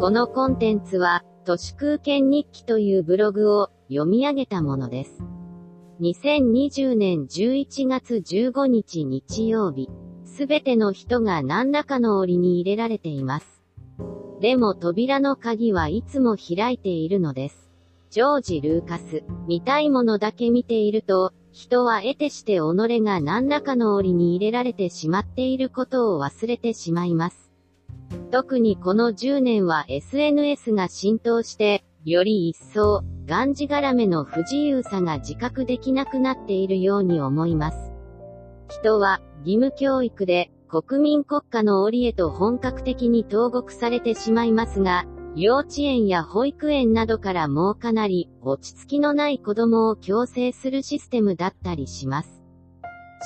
このコンテンツは、都市空間日記というブログを読み上げたものです。2020年11月15日日曜日、すべての人が何らかの檻に入れられています。でも扉の鍵はいつも開いているのです。ジョージ・ルーカス、見たいものだけ見ていると、人は得てして己が何らかの檻に入れられてしまっていることを忘れてしまいます。特にこの10年は SNS が浸透して、より一層、がんじがらめの不自由さが自覚できなくなっているように思います。人は、義務教育で、国民国家の檻へと本格的に投獄されてしまいますが、幼稚園や保育園などからもうかなり、落ち着きのない子供を矯正するシステムだったりします。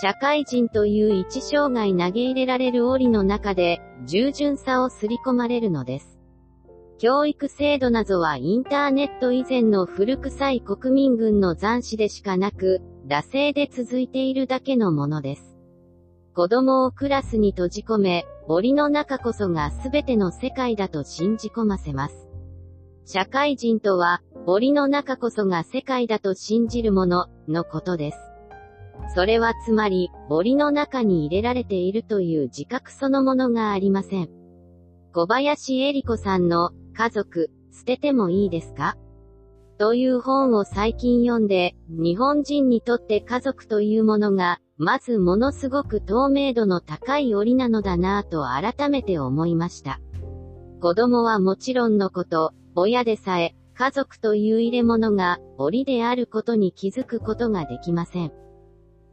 社会人という一生涯投げ入れられる檻の中で、従順さを刷り込まれるのです。教育制度などはインターネット以前の古臭い国民軍の残滓でしかなく、惰性で続いているだけのものです。子供をクラスに閉じ込め、檻の中こそが全ての世界だと信じ込ませます。社会人とは、檻の中こそが世界だと信じるもの、のことです。それはつまり、檻の中に入れられているという自覚そのものがありません。小林恵理子さんの、家族、捨ててもいいですか?という本を最近読んで、日本人にとって家族というものが、まずものすごく透明度の高い檻なのだなぁと改めて思いました。子供はもちろんのこと、親でさえ、家族という入れ物が、檻であることに気づくことができません。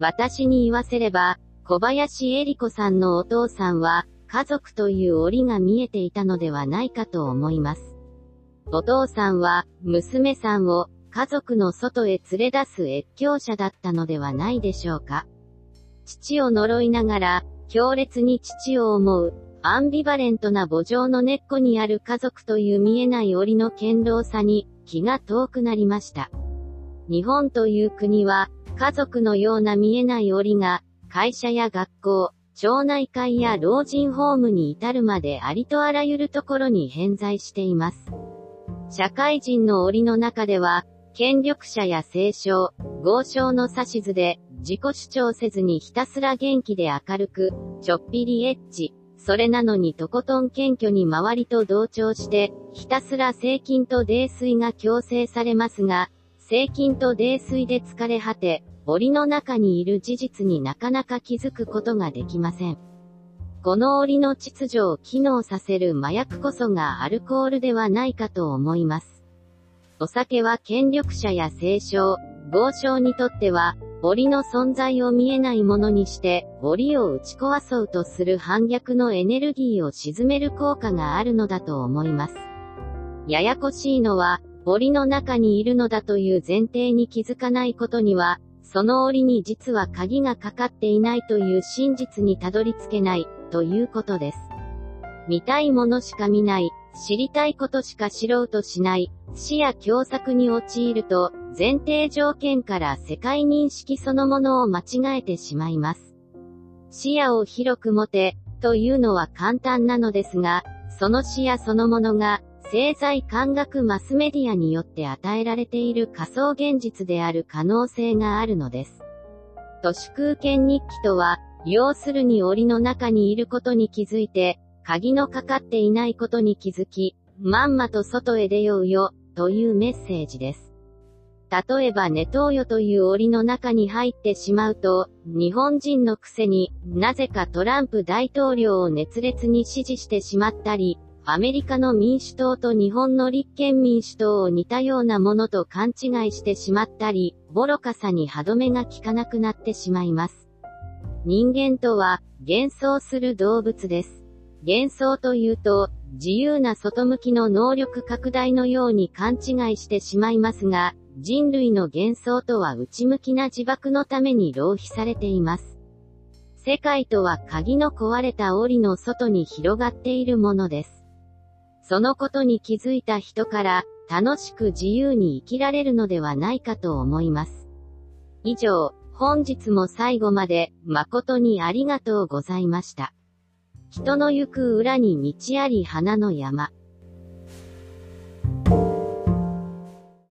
私に言わせれば、小林恵理子さんのお父さんは、家族という檻が見えていたのではないかと思います。お父さんは、娘さんを家族の外へ連れ出す越境者だったのではないでしょうか。父を呪いながら、強烈に父を思う、アンビバレントな母情の根っこにある家族という見えない檻の堅牢さに気が遠くなりました。日本という国は、家族のような見えない檻が、会社や学校、町内会や老人ホームに至るまでありとあらゆるところに偏在しています。社会人の檻の中では、権力者や政商、豪商の指図で、自己主張せずにひたすら元気で明るく、ちょっぴりエッチ、それなのにとことん謙虚に周りと同調して、ひたすら精金と泥酔が強制されますが、精金と泥酔で疲れ果て、檻の中にいる事実になかなか気づくことができません。この檻の秩序を機能させる麻薬こそがアルコールではないかと思います。お酒は権力者や政商、豪商にとっては、檻の存在を見えないものにして、檻を打ち壊そうとする反逆のエネルギーを鎮める効果があるのだと思います。ややこしいのは、檻の中にいるのだという前提に気づかないことには、その檻に実は鍵がかかっていないという真実にたどり着けない、ということです。見たいものしか見ない、知りたいことしか知ろうとしない、視野狭窄に陥ると、前提条件から世界認識そのものを間違えてしまいます。視野を広く持て、というのは簡単なのですが、その視野そのものが、政財官学マスメディアによって与えられている仮想現実である可能性があるのです。都市空間日記とは、要するに檻の中にいることに気づいて、鍵のかかっていないことに気づき、まんまと外へ出ようよ、というメッセージです。例えばネトウヨという檻の中に入ってしまうと、日本人のくせになぜかトランプ大統領を熱烈に支持してしまったり、アメリカの民主党と日本の立憲民主党を似たようなものと勘違いしてしまったり、愚かさに歯止めが効かなくなってしまいます。人間とは、幻想する動物です。幻想というと、自由な外向きの能力拡大のように勘違いしてしまいますが、人類の幻想とは内向きな自爆のために浪費されています。世界とは鍵の壊れた檻の外に広がっているものです。そのことに気づいた人から、楽しく自由に生きられるのではないかと思います。以上、本日も最後まで、誠にありがとうございました。人の行く裏に道あり花の山。